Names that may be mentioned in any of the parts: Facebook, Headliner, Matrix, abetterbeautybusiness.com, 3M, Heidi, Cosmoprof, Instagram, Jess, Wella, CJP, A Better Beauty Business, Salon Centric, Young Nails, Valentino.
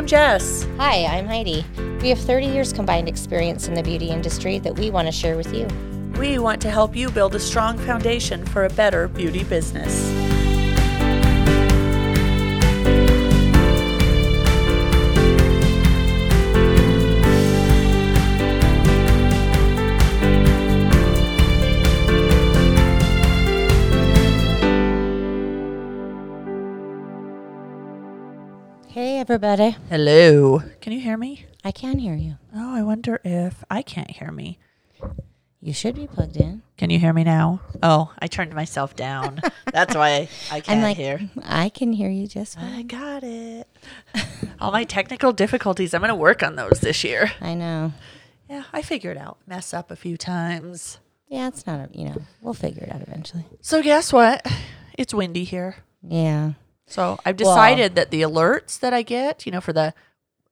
I'm Jess. Hi, I'm Heidi. We have 30 years combined experience in the beauty industry that we want to share with you. We want to help you build a strong foundation for a better beauty business. Everybody. Hello. Can you hear me? I can hear you. Oh, I wonder if I can't hear me. You should be plugged in. Can you hear me now? Oh, I turned myself down. That's why I can't hear. I can hear you just fine. I got it. All my technical difficulties, I'm going to work on those this year. I know. Yeah, I figured out. Mess up a few times. Yeah, it's not, we'll figure it out eventually. So guess what? It's windy here. Yeah. So I've decided that the alerts that I get, for the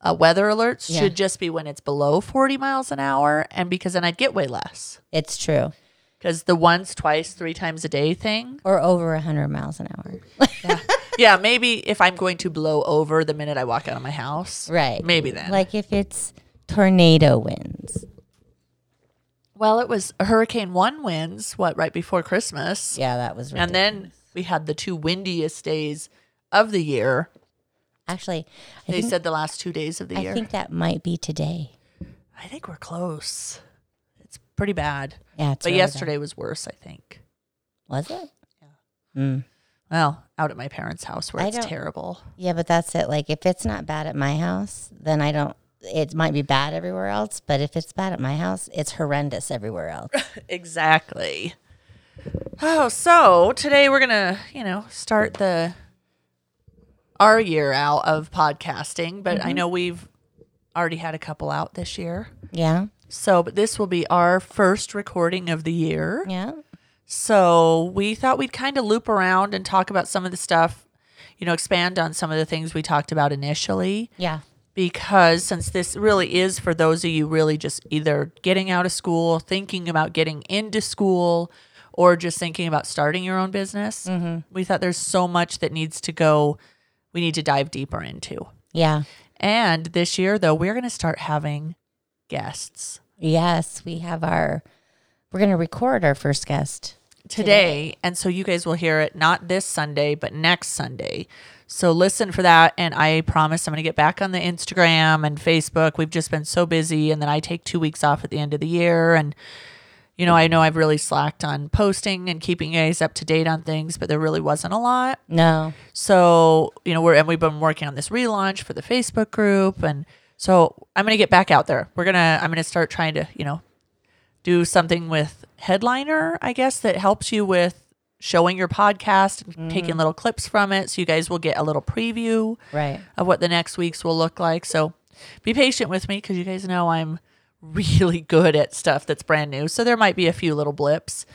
weather alerts should just be when it's below 40 miles an hour. And because then I'd get way less. It's true. Because the once, twice, three times a day thing. Or over 100 miles an hour. Yeah, maybe if I'm going to blow over the minute I walk out of my house. Right. Maybe then. Like if it's tornado winds. Well, it was Hurricane 1 winds, right before Christmas. Yeah, that was ridiculous. And then we had the two windiest days of the year. Actually, they said the last 2 days of the year. I think that might be today. I think we're close. It's pretty bad. Yeah, it's really yesterday bad. Was worse, I think. Was it? Yeah. Mm. Well, out at my parents' house where it's terrible. Yeah, but that's it. Like, if it's not bad at my house, then it might be bad everywhere else. But if it's bad at my house, it's horrendous everywhere else. Exactly. Oh, so today we're going to, start our year out of podcasting, but I know we've already had a couple out this year. Yeah. So, but this will be our first recording of the year. Yeah. So we thought we'd kind of loop around and talk about some of the stuff, expand on some of the things we talked about initially. Yeah. Because since this really is for those of you really just either getting out of school, thinking about getting into school, or just thinking about starting your own business, we thought there's so much that we need to dive deeper into. Yeah. And this year, though, we're going to start having guests. Yes, we're going to record our first guest today. And so you guys will hear it not this Sunday, but next Sunday. So listen for that. And I promise I'm going to get back on the Instagram and Facebook. We've just been so busy. And then I take 2 weeks off at the end of the year. And, I know I've really slacked on posting and keeping you guys up to date on things, but there really wasn't a lot. No. So, we've been working on this relaunch for the Facebook group. And so I'm going to get back out there. I'm going to start trying to, do something with Headliner, I guess, that helps you with showing your podcast and taking little clips from it. So you guys will get a little preview of what the next weeks will look like. So be patient with me because you guys know I'm really good at stuff that's brand new. So there might be a few little blips.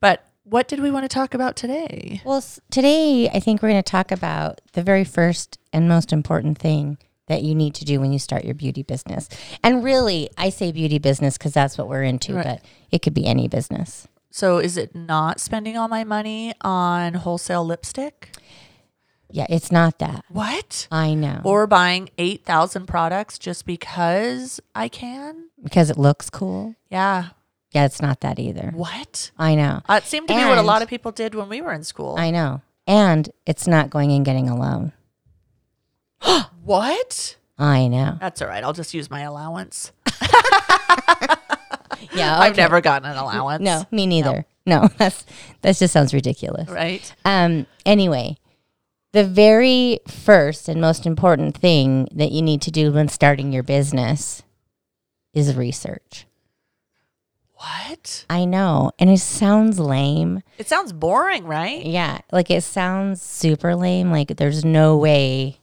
But what did we want to talk about today? Well, today I think we're going to talk about the very first and most important thing that you need to do when you start your beauty business. And really, I say beauty business because that's what we're into, but it could be any business. So is it not spending all my money on wholesale lipstick? Yeah, it's not that. What? I know. Or buying 8,000 products just because I can? Because it looks cool? Yeah. Yeah, it's not that either. What? I know. It seemed to be what a lot of people did when we were in school. I know. And it's not going and getting a loan. What? I know. That's all right. I'll just use my allowance. Yeah, okay. I've never gotten an allowance. No, me neither. No, that just sounds ridiculous. Right? Anyway. The very first and most important thing that you need to do when starting your business is research. What? I know. And it sounds lame. It sounds boring, right? Yeah. Like it sounds super lame. Like there's no way,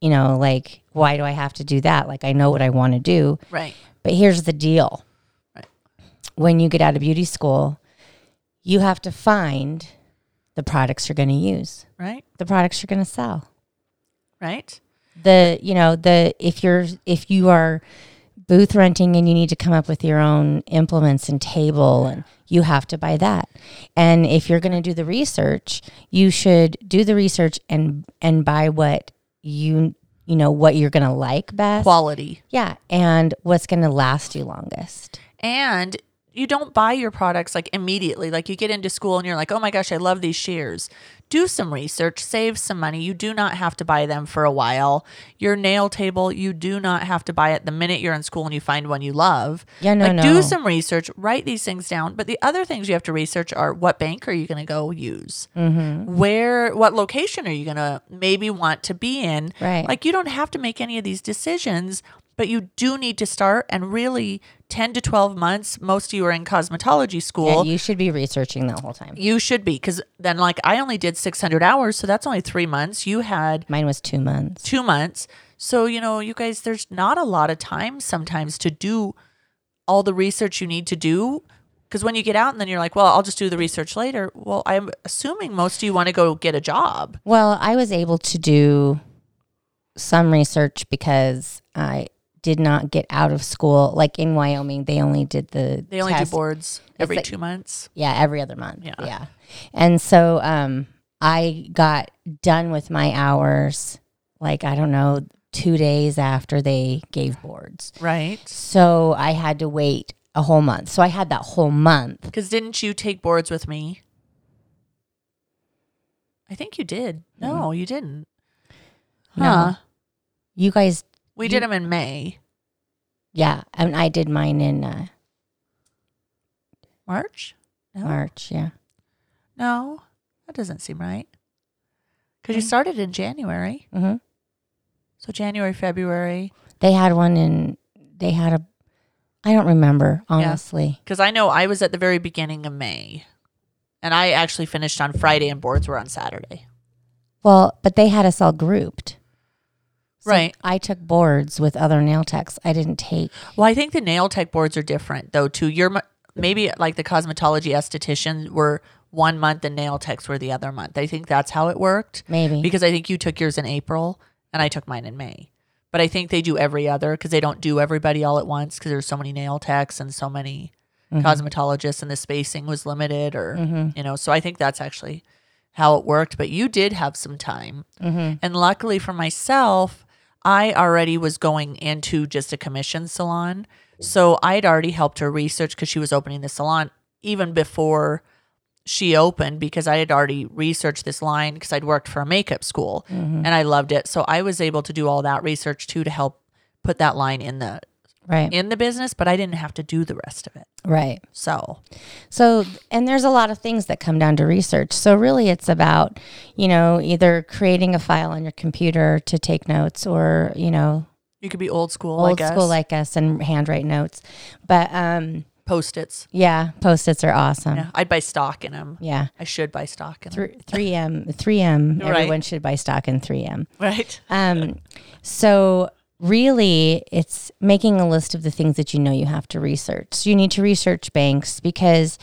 like why do I have to do that? Like I know what I want to do. Right. But here's the deal. Right. When you get out of beauty school, you have to find the products you're going to use. Right. The products you're going to sell. Right. If you are booth renting and you need to come up with your own implements and table, and you have to buy that. And if you're going to do the research, you should do the research and buy what you know, what you're going to like best. Quality. Yeah. And what's going to last you longest. And you don't buy your products like immediately. Like you get into school and you're like, oh my gosh, I love these shears. Do some research, save some money. You do not have to buy them for a while. Your nail table, you do not have to buy it the minute you're in school and you find one you love. Yeah, no. Do some research, write these things down. But the other things you have to research are, what bank are you going to go use? Mm-hmm. What location are you going to maybe want to be in? Right. Like you don't have to make any of these decisions, but you do need to start, and really 10 to 12 months, most of you are in cosmetology school. Yeah, you should be researching the whole time. You should be, because then like I only did 600 hours, so that's only 3 months. You had... Mine was 2 months. 2 months. So, you know, you guys, there's not a lot of time sometimes to do all the research you need to do, because when you get out and then you're like, well, I'll just do the research later. Well, I'm assuming most of you want to go get a job. Well, I was able to do some research because I... did not get out of school. Like in Wyoming, they only do boards every 2 months. Yeah, every other month. Yeah. And so I got done with my hours, like, I don't know, 2 days after they gave boards. Right. So I had to wait a whole month. So I had that whole month. Because didn't you take boards with me? I think you did. No, you didn't. Huh. No. You guys... We did them in May. Yeah, and I did mine in March? No. March, yeah. No, that doesn't seem right. Because you started in January. Mm-hmm. So January, February. They had one I don't remember, honestly. Because I know I was at the very beginning of May. And I actually finished on Friday and boards were on Saturday. Well, but they had us all grouped. So right. I took boards with other nail techs. I didn't take... Well, I think the nail tech boards are different, though, too. Maybe like the cosmetology esthetician were 1 month and nail techs were the other month. I think that's how it worked. Maybe. Because I think you took yours in April and I took mine in May. But I think they do every other, because they don't do everybody all at once, because there's so many nail techs and so many cosmetologists, and the spacing was limited or, you know, so I think that's actually how it worked. But you did have some time. Mm-hmm. And luckily for myself... I already was going into just a commission salon. So I'd already helped her research, because she was opening the salon even before she opened, because I had already researched this line, because I'd worked for a makeup school and I loved it. So I was able to do all that research too, to help put that line in the business, but I didn't have to do the rest of it. Right. So, and there's a lot of things that come down to research. So really it's about, you know, either creating a file on your computer to take notes, or, you know. You could be old school like us and handwrite notes. But Post-its. Yeah. Post-its are awesome. Yeah, I'd buy stock in them. Yeah. I should buy stock in them. 3M. Right. Everyone should buy stock in 3M. Right. So... Really, it's making a list of the things that you know you have to research. So you need to research banks, because,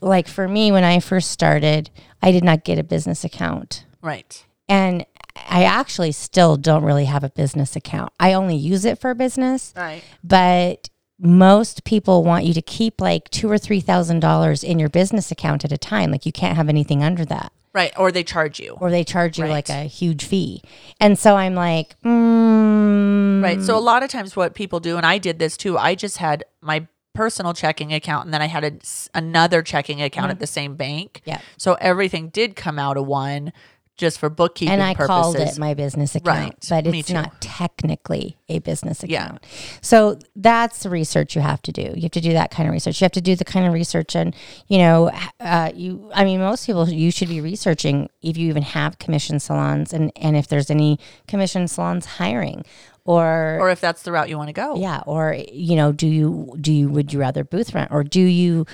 like for me, when I first started, I did not get a business account. Right. And I actually still don't really have a business account. I only use it for business. Right. But most people want you to keep like $2,000 or $3,000 in your business account at a time. Like you can't have anything under that. Right, or they charge you. Right. Like a huge fee. And so I'm like, Right, so a lot of times what people do, and I did this too, I just had my personal checking account, and then I had another checking account at the same bank. Yeah. So everything did come out of one, just for bookkeeping purposes. And I called it my business account, but it's not technically a business account. Yeah. So that's the research you have to do. You have to do that kind of research. You have to do the kind of research, and, you know, most people, you should be researching if you even have commission salons, and if there's any commission salons hiring. Or if that's the route you want to go. Yeah, or, you know, would you rather booth rent, or do you...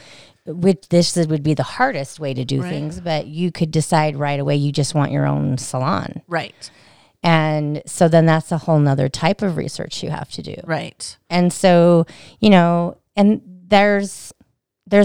Which this would be the hardest way to do things, but you could decide right away you just want your own salon. Right. And so then that's a whole nother type of research you have to do. Right. And so, you know, and there's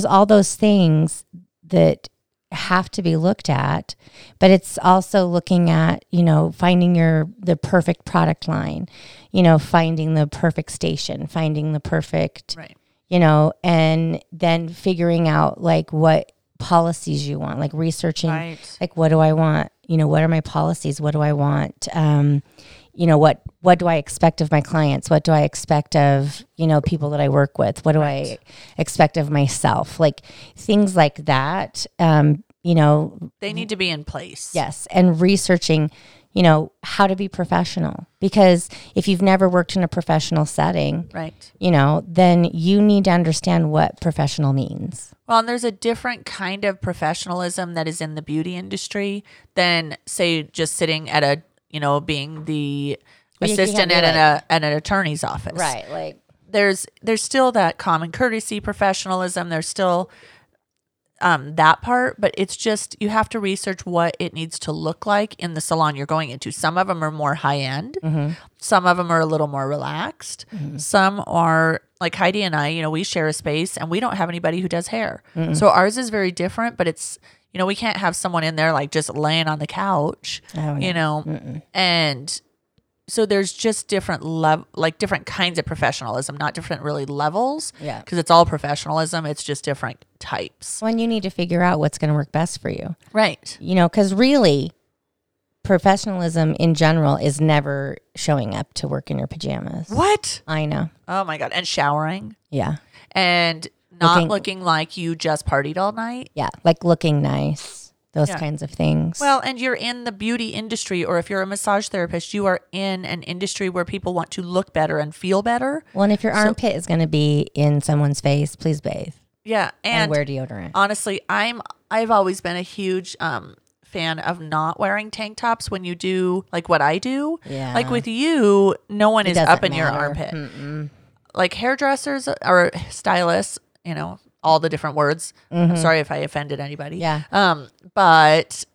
all those things that have to be looked at, but it's also looking at, you know, finding the perfect product line, you know, finding the perfect station, finding the perfect, right, you know, and then figuring out like what policies you want, like researching, right, like what do I want, you know, what are my policies, what do I want, you know, what do I expect of my clients? What do I expect of, you know, people that I work with? What do right. I expect of myself? Like things like that, you know. They need to be in place. Yes. And researching, you know, how to be professional. Because if you've never worked in a professional setting, right, you know, then you need to understand what professional means. Well, and there's a different kind of professionalism that is in the beauty industry than, say, just sitting at a, you know, being the assistant at an attorney's office. Right. Like there's still that common courtesy, professionalism. There's still that part, but it's just, you have to research what it needs to look like in the salon you're going into. Some of them are more high end. Mm-hmm. Some of them are a little more relaxed. Mm-hmm. Some are like Heidi and I, you know, we share a space and we don't have anybody who does hair. Mm-hmm. So ours is very different, but it's, you know, we can't have someone in there like just laying on the couch, you know. Mm-mm. And so there's just different different kinds of professionalism, not different really levels. Yeah. Because it's all professionalism. It's just different types. Well, and you need to figure out what's going to work best for you. Right. You know, because really professionalism in general is never showing up to work in your pajamas. What? I know. Oh, my God. And showering. Yeah. And not looking like you just partied all night. Yeah, like looking nice, those kinds of things. Well, and you're in the beauty industry, or if you're a massage therapist, you are in an industry where people want to look better and feel better. Well, and if your armpit is going to be in someone's face, please bathe. Yeah. And wear deodorant. Honestly, I've always been a huge fan of not wearing tank tops when you do, like what I do. Yeah. Like with you, no one is up in your armpit. Mm-mm. Like hairdressers or stylists, you know, all the different words. Mm-hmm. I'm sorry if I offended anybody. Yeah. But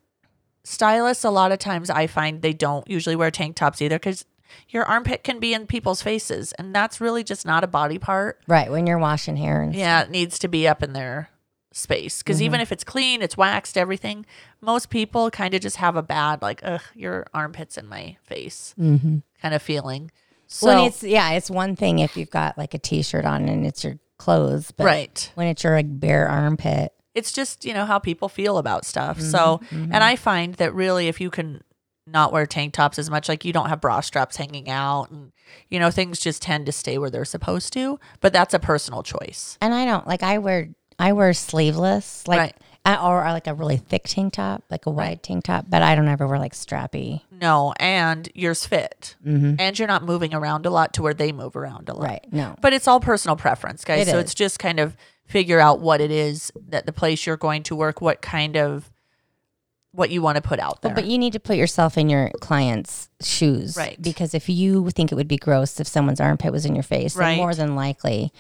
stylists, a lot of times I find they don't usually wear tank tops either, because your armpit can be in people's faces, and that's really just not a body part. Right. When you're washing hair and stuff. It needs to be up in their space, because mm-hmm. even if it's clean, it's waxed, everything, most people kind of just have a bad, like, ugh, your armpit's in my face mm-hmm. kind of feeling. So when it's one thing if you've got like a t-shirt on and it's your clothes, but right, when it's your like bare armpit, it's just, you know, how people feel about stuff. Mm-hmm, so mm-hmm. And I find that really, if you can not wear tank tops as much, like you don't have bra straps hanging out, and you know, things just tend to stay where they're supposed to. But that's a personal choice. And I don't like, I wear sleeveless, like right. Or like a really thick tank top, like a wide right. tank top, but I don't ever wear like strappy. No, and yours fit. Mm-hmm. And you're not moving around a lot to where they move around a lot. Right, no. But it's all personal preference, guys. It's just kind of figure out what it is that the place you're going to work, what kind of, what you want to put out there. But you need to put yourself in your client's shoes. Right. Because if you think it would be gross if someone's armpit was in your face, right. then more than likely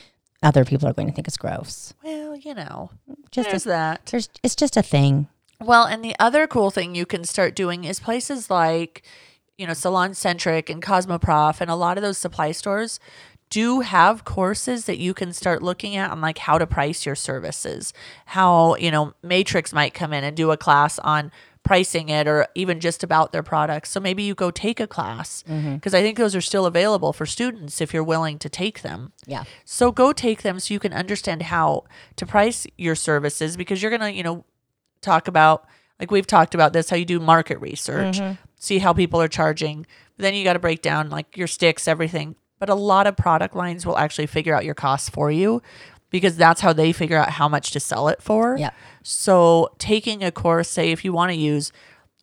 other people are going to think it's gross. Well, you know, it's just a thing. Well, and the other cool thing you can start doing is places like, you know, Salon Centric and Cosmoprof and a lot of those supply stores do have courses that you can start looking at on like how to price your services. How, you know, Matrix might come in and do a class on pricing it, or even just about their products. So maybe you go take a class, because mm-hmm. I think those are still available for students if you're willing to take them. Yeah. So go take them so you can understand how to price your services, because you're going to, you know, talk about, like we've talked about this, how you do market research, mm-hmm. see how people are charging. But then you got to break down like your sticks, everything. But a lot of product lines will actually figure out your costs for you, because that's how they figure out how much to sell it for. Yeah. So taking a course, say if you want to use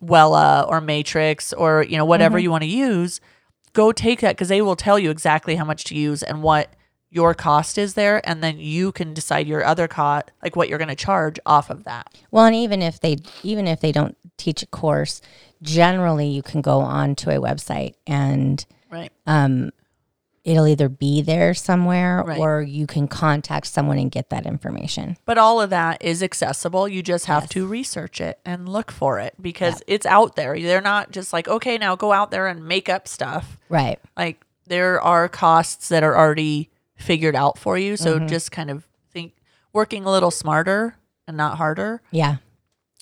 Wella or Matrix or, you know, whatever mm-hmm. you want to use, go take that, because they will tell you exactly how much to use and what your cost is there. And then you can decide your other cost, like what you're going to charge off of that. Well, and even if they don't teach a course, generally you can go on to a website and right. It'll either be there somewhere right. or you can contact someone and get that information. But all of that is accessible. You just have yes. to research it and look for it, because yep. it's out there. They're not just like, okay, now go out there and make up stuff. Right. Like there are costs that are already figured out for you. So mm-hmm. just kind of working a little smarter and not harder. Yeah.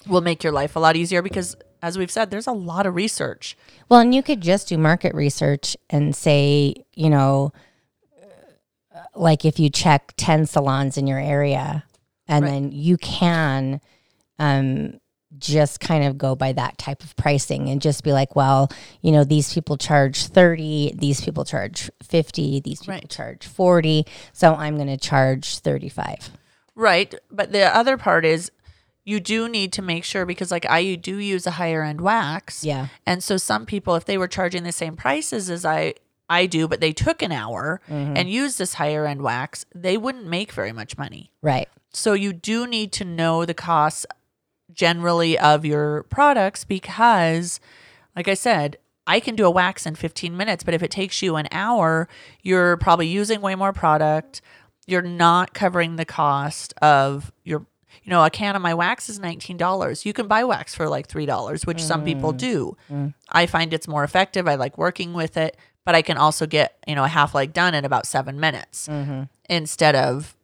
will make your life a lot easier because, as we've said, there's a lot of research. Well, and you could just do market research and say, you know, like if you check 10 salons in your area and right. then you can just kind of go by that type of pricing and just be like, well, you know, these people charge 30, these people charge 50, these people right. charge 40. So I'm going to charge 35. Right. But the other part is you do need to make sure because like I do use a higher end wax. Yeah. And so some people, if they were charging the same prices as I do, but they took an hour mm-hmm. and used this higher end wax, they wouldn't make very much money. Right. So you do need to know the costs generally of your products because, like I said, I can do a wax in 15 minutes, but if it takes you an hour, you're probably using way more product. You're not covering the cost of your, you know, a can of my wax is $19. You can buy wax for like $3, which some people do. Mm. I find it's more effective. I like working with it. But I can also get, you know, a half leg done in about 7 minutes mm-hmm. instead of,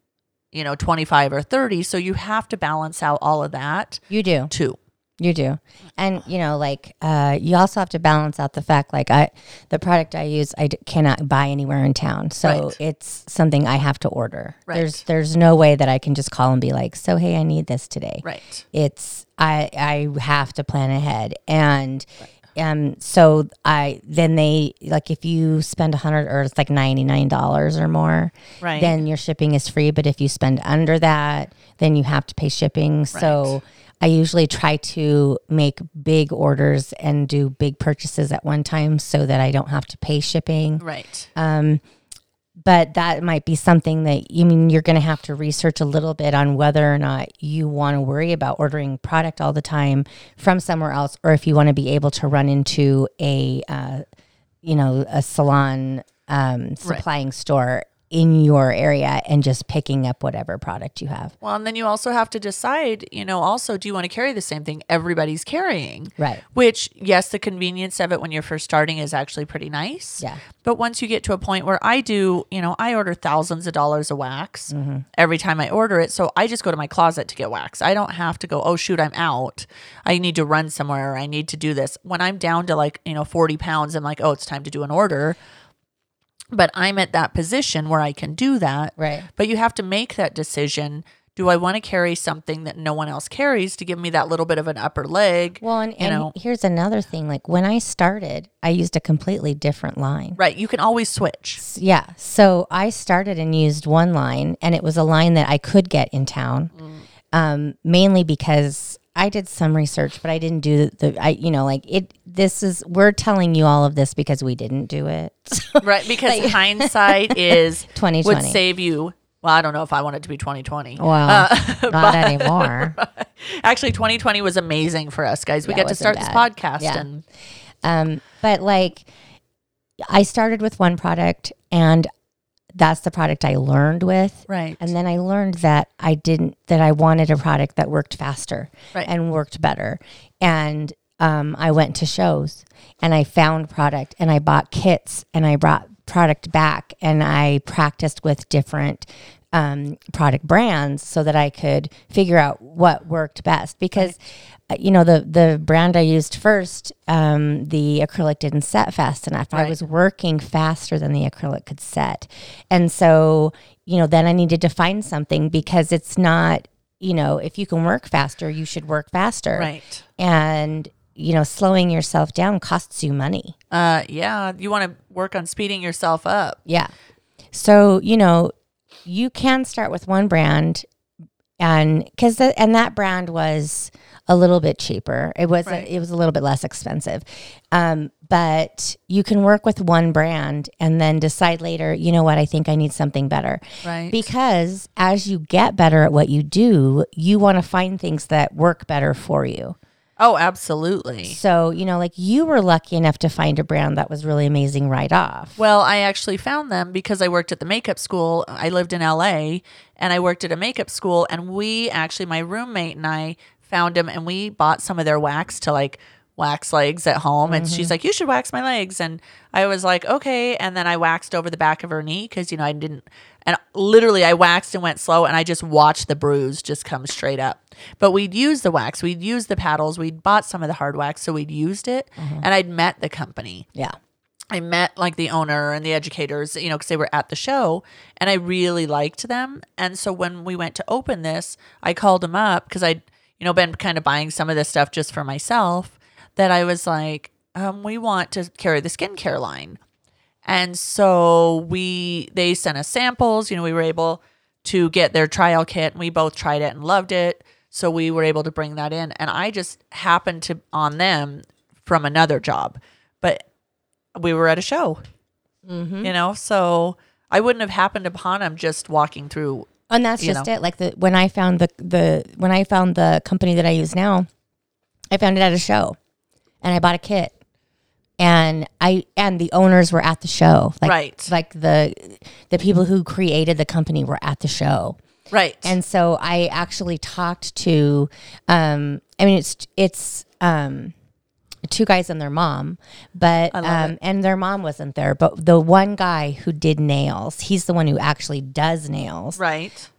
you know, 25 or 30. So you have to balance out all of that. You do. Too. You do. And, you know, like you also have to balance out the fact like the product I use, I cannot buy anywhere in town. So right. it's something I have to order. Right. There's no way that I can just call and be like, so, hey, I need this today. Right. It's I have to plan ahead. And right. So then they like if you spend $100 or it's like $99 or more, right. then your shipping is free. But if you spend under that, then you have to pay shipping. Right. So I usually try to make big orders and do big purchases at one time so that I don't have to pay shipping. Right. But that might be something that you're going to have to research a little bit on whether or not you want to worry about ordering product all the time from somewhere else, or if you want to be able to run into a salon supplying right. store in your area and just picking up whatever product you have. Well, and then you also have to decide, also, do you want to carry the same thing everybody's carrying? Right. Which, yes, the convenience of it when you're first starting is actually pretty nice. Yeah. But once you get to a point where I do, I order thousands of dollars of wax mm-hmm. every time I order it. So I just go to my closet to get wax. I don't have to go, oh, shoot, I'm out. I need to run somewhere. I need to do this. When I'm down to 40 pounds, I'm like, oh, it's time to do an order. But I'm at that position where I can do that. Right. But you have to make that decision. Do I want to carry something that no one else carries to give me that little bit of an upper leg? Well, and here's another thing. Like when I started, I used a completely different line. Right. You can always switch. Yeah. So I started and used one line, and it was a line that I could get in town, mainly because I did some research, but I didn't do we're telling you all of this because we didn't do it. Right. Because hindsight is 2020 would save you. Well, I don't know if I want it to be 2020. Well, not anymore. Actually, 2020 was amazing for us guys. We got to start this podcast. Yeah. And, I started with one product and that's the product I learned with. Right. And then I learned that I wanted a product that worked faster right. and worked better. And I went to shows and I found product and I bought kits and I brought product back and I practiced with different product brands so that I could figure out what worked best because, right. The brand I used first, the acrylic didn't set fast enough. Right. I was working faster than the acrylic could set. And so, then I needed to find something because it's not, if you can work faster, you should work faster. Right. And, slowing yourself down costs you money. Yeah. You want to work on speeding yourself up. Yeah. So, you can start with one brand and that brand was a little bit cheaper. It was right. It was a little bit less expensive. But you can work with one brand and then decide later, you know what, I think I need something better. Right. Because as you get better at what you do, you want to find things that work better for you. Oh, absolutely. So, you were lucky enough to find a brand that was really amazing right off. Well, I actually found them because I worked at the makeup school. I lived in LA and I worked at a makeup school and my roommate and I found them and we bought some of their wax to wax legs at home. Mm-hmm. And she's like, you should wax my legs. And I was like, okay. And then I waxed over the back of her knee because, you know, I didn't. And literally I waxed and went slow and I just watched the bruise just come straight up. But we'd used the wax. We'd used the paddles. We'd bought some of the hard wax. So we'd used it. Mm-hmm. And I'd met the company. Yeah. I met like the owner and the educators, you know, because they were at the show and I really liked them. And so when we went to open this, I called them up because I'd, you know, been kind of buying some of this stuff just for myself, that I was like, we want to carry the skincare line. And so they sent us samples, you know, we were able to get their trial kit and we both tried it and loved it. So we were able to bring that in. And I just happened to on them from another job, but we were at a show, mm-hmm. you know, so I wouldn't have happened upon them just walking through. And that's just know. It. Like when I found the company that I use now, I found it at a show and I bought a kit. And the owners were at the show. Like, right. Like the people who created the company were at the show. Right. And so I actually talked to, two guys and their mom, but, and their mom wasn't there, but the one guy who did nails, he's the one who actually does nails. Right.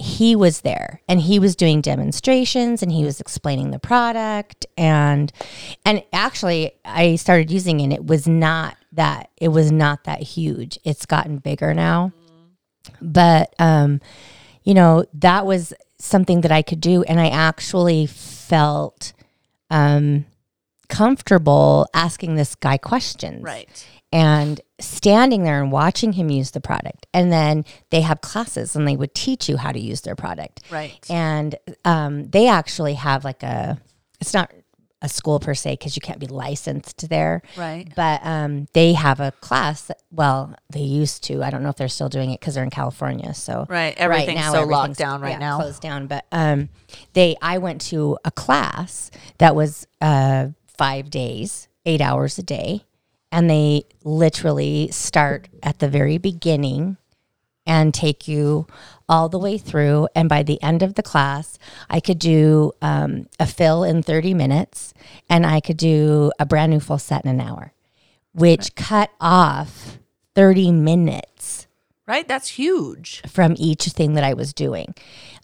He was there and he was doing demonstrations and he was explaining the product and actually I started using it. It was not that huge. It's gotten bigger now, but, you know, that was something that I could do. And I actually felt, comfortable asking this guy questions, right? And standing there and watching him use the product. And then they have classes and they would teach you how to use their product, right? And they actually have like it's not a school per se because you can't be licensed there, right? But they have a class. They used to. I don't know if they're still doing it because they're in California. So right, everything's locked down now, closed down. But I went to a class that was 5 days, 8 hours a day. And they literally start at the very beginning and take you all the way through. And by the end of the class, I could do a fill in 30 minutes and I could do a brand new full set in an hour, which cut off 30 minutes. Right. That's huge. From each thing that I was doing.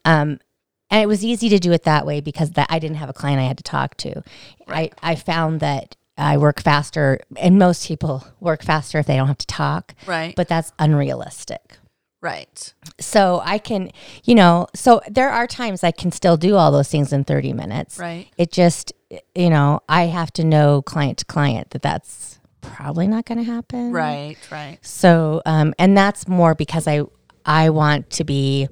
And it was easy to do it that way because I didn't have a client I had to talk to. Right. I found that I work faster, and most people work faster if they don't have to talk. Right. But that's unrealistic. Right. So I can, you know, so there are times I can still do all those things in 30 minutes. Right. It just, you know, I have to know client to client that's probably not going to happen. Right, right. So, and that's more because I want to be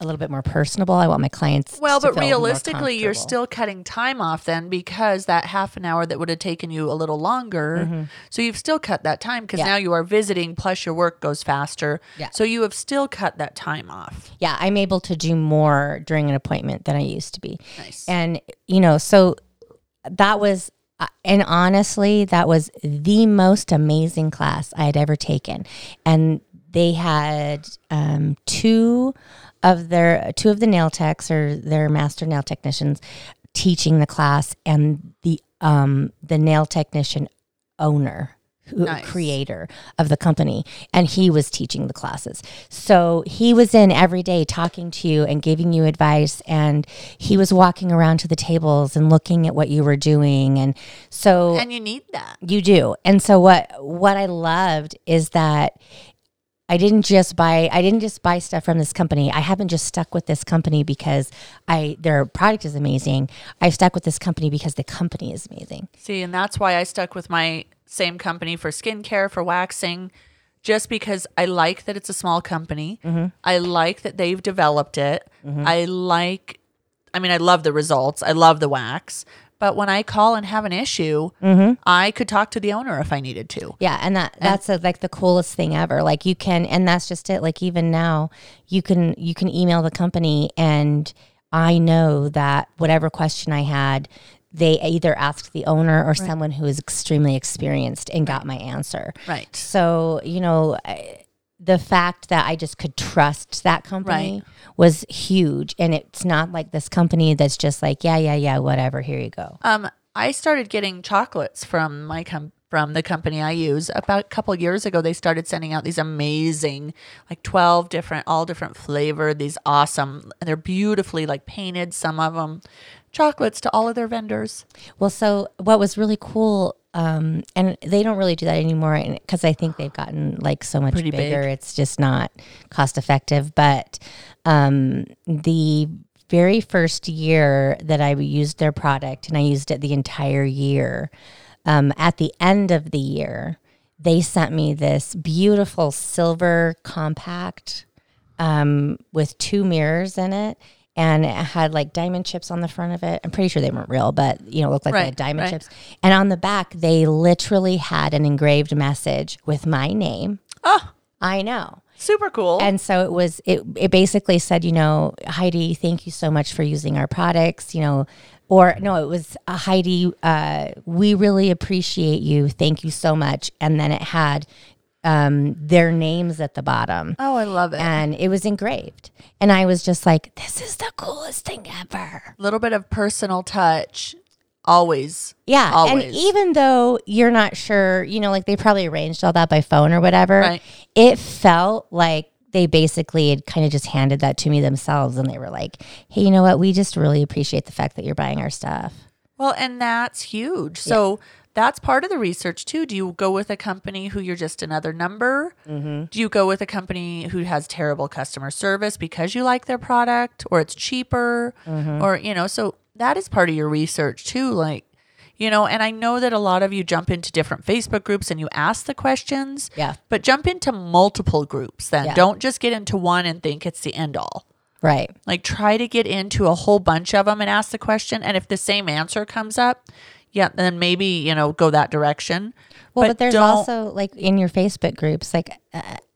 a little bit more personable. I want my clients to feel more comfortable. Well, but realistically, you're still cutting time off then because that half an hour that would have taken you a little longer. Mm-hmm. So you've still cut that time because now you are visiting plus your work goes faster. Yeah. So you have still cut that time off. Yeah. I'm able to do more during an appointment than I used to be. Nice. And, you know, so that was, and honestly, that was the most amazing class I had ever taken. And they had two of the nail techs or their master nail technicians teaching the class, and the nail technician owner, creator of the company, and he was teaching the classes. So he was in every day talking to you and giving you advice, and he was walking around to the tables and looking at what you were doing, and you need that. You do. And so what I loved is that I didn't just buy stuff from this company. I haven't just stuck with this company because their product is amazing. I stuck with this company because the company is amazing. See, and that's why I stuck with my same company for skincare, for waxing, just because I like that it's a small company. Mm-hmm. I like that they've developed it. Mm-hmm. I love the results. I love the wax. But when I call and have an issue, mm-hmm. I could talk to the owner if I needed to. Yeah, and that's the coolest thing ever. Like you can, and that's just it. Like even now, you can email the company, and I know that whatever question I had, they either asked the owner or someone who is extremely experienced and got my answer. Right. So you know, the fact that I just could trust that company was huge. And it's not like this company that's just like, yeah, whatever, here you go. I started getting chocolates from my from the company I use. About a couple of years ago, they started sending out these amazing, like 12 different, all different flavor, these awesome, and they're beautifully like painted, some of them, chocolates to all of their vendors. Well, so what was really cool, and they don't really do that anymore because I think they've gotten like so much bigger. It's just not cost effective. But the very first year that I used their product, and I used it the entire year, at the end of the year, they sent me this beautiful silver compact with two mirrors in it. And it had like diamond chips on the front of it. I'm pretty sure they weren't real, but you know, it looked like they had diamond chips. And on the back, they literally had an engraved message with my name. Oh, I know. Super cool. And so it was, it basically said, you know, Heidi, thank you so much for using our products, you know, or no, it was Heidi, we really appreciate you. Thank you so much. And then it had their names at the bottom. Oh, I love it. And it was engraved. And I was just like, this is the coolest thing ever. A little bit of personal touch. Always. Yeah. Always. And even though you're not sure, you know, like they probably arranged all that by phone or whatever, it felt like they basically had kind of just handed that to me themselves. And they were like, hey, you know what? We just really appreciate the fact that you're buying our stuff. Well, and that's huge. So that's part of the research too. Do you go with a company who you're just another number? Mm-hmm. Do you go with a company who has terrible customer service because you like their product or it's cheaper or, you know, so that is part of your research too. Like, you know, and I know that a lot of you jump into different Facebook groups and you ask the questions, but jump into multiple groups then. Don't just get into one and think it's the end all. Right. Like try to get into a whole bunch of them and ask the question. And if the same answer comes up, then maybe, you know, go that direction. Well, but there's also like in your Facebook groups, like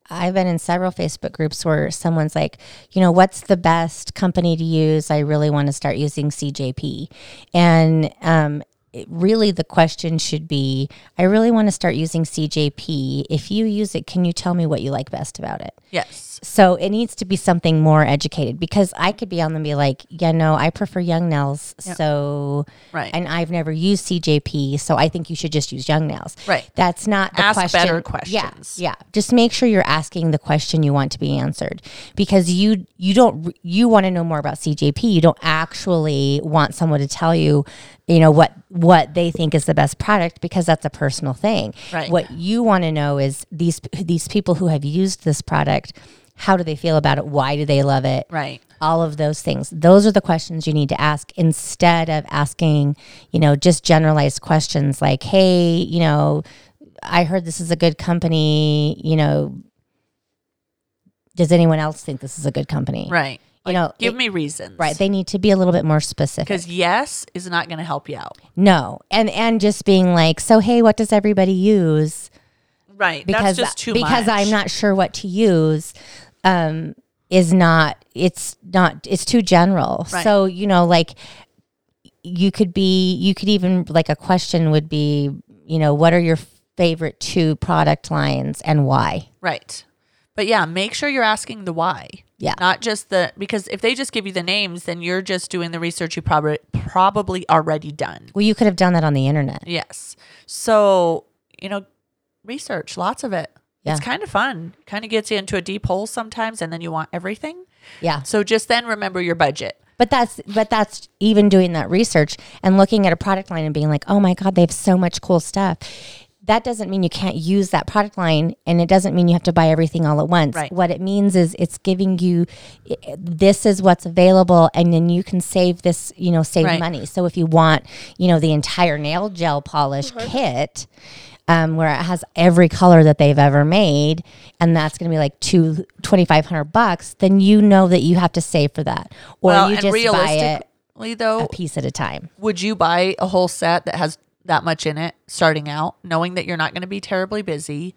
I've been in several Facebook groups where someone's like, you know, what's the best company to use? I really want to start using CJP. And really the question should be, I really want to start using CJP. If you use it, can you tell me what you like best about it? Yes. So it needs to be something more educated because I could be on them and be like, yeah, no, I prefer Young Nails. Yep. So, and I've never used CJP, so I think you should just use Young Nails. Right. That's not the question. Ask better questions. Yeah. Just make sure you're asking the question you want to be answered because you want to know more about CJP. You don't actually want someone to tell you, you know, what they think is the best product because that's a personal thing. Right. What you want to know is these people who have used this product, how do they feel about it? Why do they love it? Right. All of those things. Those are the questions you need to ask instead of asking, you know, just generalized questions like, hey, you know, I heard this is a good company, you know, does anyone else think this is a good company? Right. Like, you know, give me reasons. Right. They need to be a little bit more specific. Because yes is not going to help you out. No. And just being like, so, hey, what does everybody use? Right. Because, that's just too much. Because I'm not sure what to use it's too general. Right. So, you know, like you could even a question would be, you know, what are your favorite two product lines and why? Right. But yeah, make sure you're asking the why. Yeah. Not just because if they just give you the names, then you're just doing the research you probably already done. Well, you could have done that on the internet. Yes. So, you know, research, lots of it. Yeah. It's kind of fun. Kind of gets you into a deep hole sometimes and then you want everything. Yeah. So just then remember your budget. But that's even doing that research and looking at a product line and being like, oh my God, they have so much cool stuff. That doesn't mean you can't use that product line, and it doesn't mean you have to buy everything all at once. Right. What it means is it's giving you, this is what's available, and then you can save this, you know, save money. So if you want, you know, the entire nail gel polish kit, where it has every color that they've ever made, and that's going to be like $2,500, then you know that you have to save for that, or you just buy it though, a piece at a time. Would you buy a whole set that has that much in it starting out, knowing that you're not going to be terribly busy,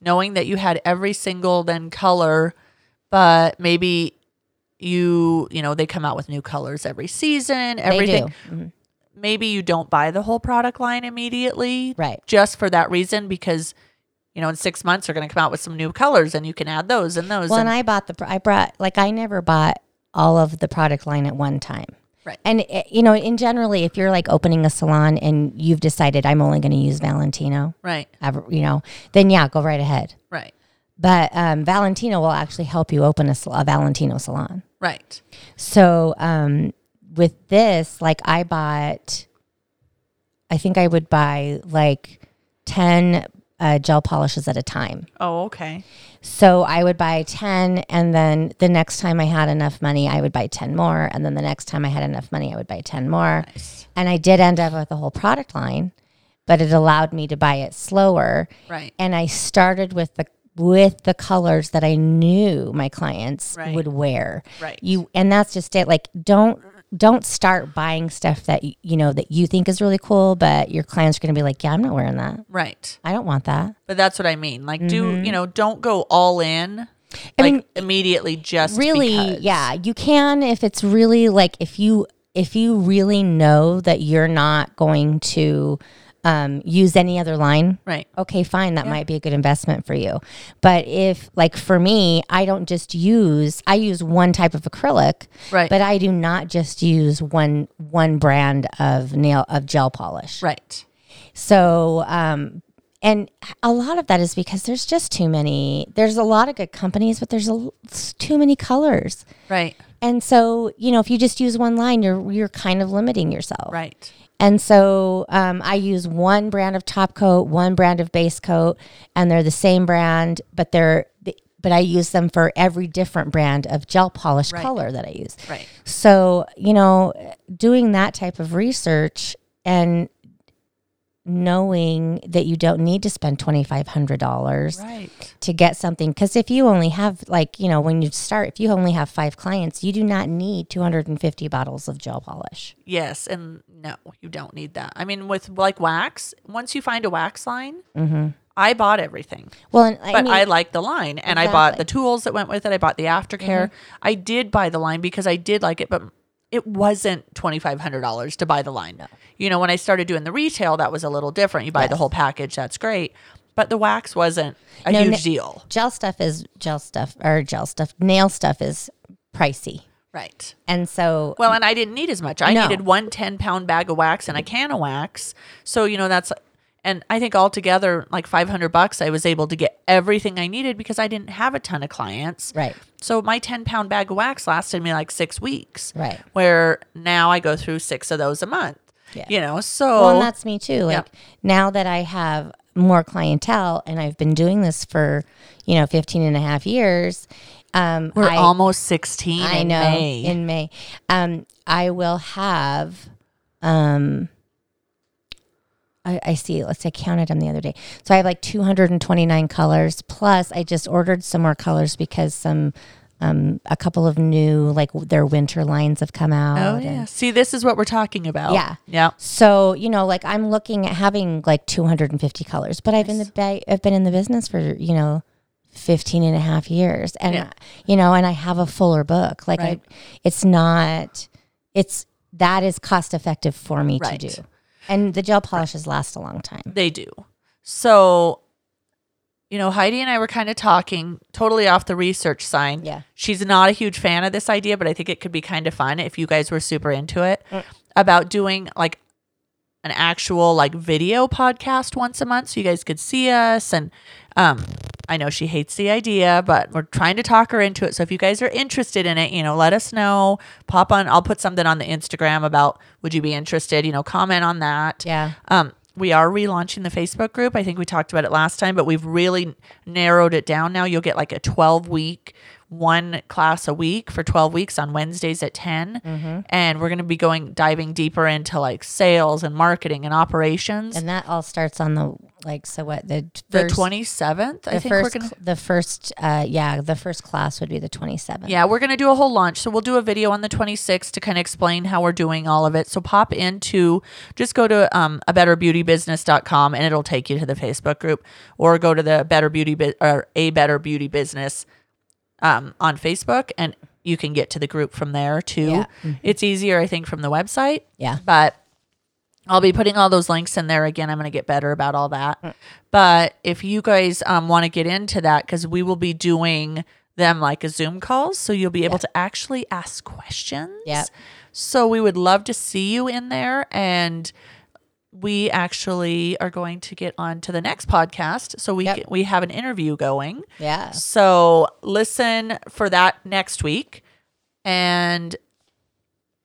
knowing that you had every single then color, but maybe you know, they come out with new colors every season, everything. Mm-hmm. Maybe you don't buy the whole product line immediately, right? Just for that reason, because you know, in 6 months they're going to come out with some new colors and you can add those and those. Well, and I never bought all of the product line at one time. Right. And, you know, in generally, if you're like opening a salon and you've decided I'm only going to use Valentino, right? You know, then yeah, go right ahead. Right. But Valentino will actually help you open a Valentino salon. Right. So with this, like I would buy like 10 gel polishes at a time. Oh, okay. So I would buy 10, and then the next time I had enough money, I would buy 10 more. And then the next time I had enough money, I would buy 10 more. Nice. And I did end up with a whole product line, but it allowed me to buy it slower. Right. And I started with the colors that I knew my clients right. would wear. Right. And that's just it. Like, don't start buying stuff that, you know, that you think is really cool, but your clients are going to be like, yeah, I'm not wearing that. Right. I don't want that. But that's what I mean. Like, mm-hmm. Don't go all in. I mean, immediately just really, because. Yeah, you can if it's really like, if you really know that you're not going to use any other line. Right. Okay, fine. That might be a good investment for you. But if, like for me, I use one type of acrylic, right. But I do not just use one brand of gel polish. Right. So, and a lot of that is because there's just too many, there's a lot of good companies, but there's too many colors. Right. And so, if you just use one line, you're kind of limiting yourself. Right. And so I use one brand of top coat, one brand of base coat, and they're the same brand, but I use them for every different brand of gel polish right. color that I use. Right. So, doing that type of research and knowing that you don't need to spend $2,500 right. to get something. Because if you only have when you start, if you only have 5 clients, you do not need 250 bottles of gel polish. Yes. And no, you don't need that. I mean, with like wax, once you find a wax line, mm-hmm. I bought everything. Well, I like the line and exactly. I bought the tools that went with it. I bought the aftercare. Mm-hmm. I did buy the line because I did like it, but it wasn't $2,500 to buy the line. No. When I started doing the retail, that was a little different. You buy yes. the whole package, that's great. But the wax wasn't a huge deal. Nail stuff is pricey. Right. And so... Well, and I didn't need as much. I needed one 10-pound bag of wax and a can of wax. So, that's... And I think altogether, like $500, I was able to get everything I needed because I didn't have a ton of clients. Right. So my 10-pound bag of wax lasted me like 6 weeks. Right. Where now I go through 6 of those a month. Yeah. So. Well, and that's me too. Like now that I have more clientele and I've been doing this for, 15 and a half years. We're almost 16 in May. I will have, I see. Let's say I counted them the other day. So I have like 229 colors. Plus, I just ordered some more colors because a couple of new their winter lines have come out. Oh yeah. See, this is what we're talking about. Yeah. Yeah. So I'm looking at having like 250 colors, but nice. I've been in the business for 15 and a half years, and and I have a fuller book. Like right. That is cost effective for me right. to do. And the gel polishes last a long time. They do. So, Heidi and I were kind of talking totally off the research side. Yeah. She's not a huge fan of this idea, but I think it could be kind of fun if you guys were super into it about doing like an actual like video podcast once a month so you guys could see us. And I know she hates the idea, but we're trying to talk her into it. So if you guys are interested in it, let us know. Pop on. I'll put something on the Instagram about would you be interested? Comment on that. Yeah. We are relaunching the Facebook group. I think we talked about it last time, but we've really narrowed it down now. You'll get like a 12-week, one class a week for 12 weeks on Wednesdays at 10. Mm-hmm. And we're going to be diving deeper into like sales and marketing and operations. And that all starts on the 27th? I think we're going to... the first class would be the 27th. Yeah, we're going to do a whole launch. So we'll do a video on the 26th to kind of explain how we're doing all of it. So pop into... Just go to abetterbeautybusiness.com and it'll take you to the Facebook group. Or go to the A Better Beauty Business on Facebook and you can get to the group from there too. Yeah. Mm-hmm. It's easier, I think, from the website. Yeah. But... I'll be putting all those links in there again. I'm going to get better about all that. Mm. But if you guys want to get into that, because we will be doing them like a Zoom call, so you'll be able to actually ask questions. Yeah. So we would love to see you in there, and we actually are going to get on to the next podcast. So we have an interview going. Yeah. So listen for that next week. And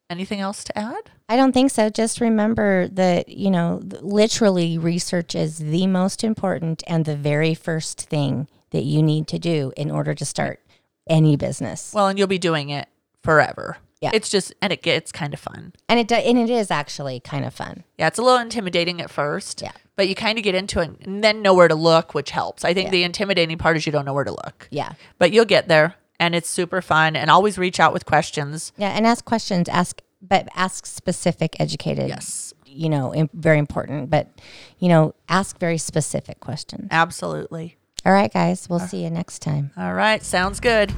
anything else to add? I don't think so. Just remember that, you know, literally research is the most important and the very first thing that you need to do in order to start any business. Well, and you'll be doing it forever. Yeah. It's just, and it's kind of fun. And it is actually kind of fun. Yeah. It's a little intimidating at first. Yeah. But you kind of get into it and then know where to look, which helps. I think the intimidating part is you don't know where to look. Yeah. But you'll get there. And it's super fun, and always reach out with questions. Yeah, and ask questions. Ask specific, educated. Yes. You know, very important, but, you know, ask very specific questions. Absolutely. All right, guys. We'll see you next time. All right. Sounds good.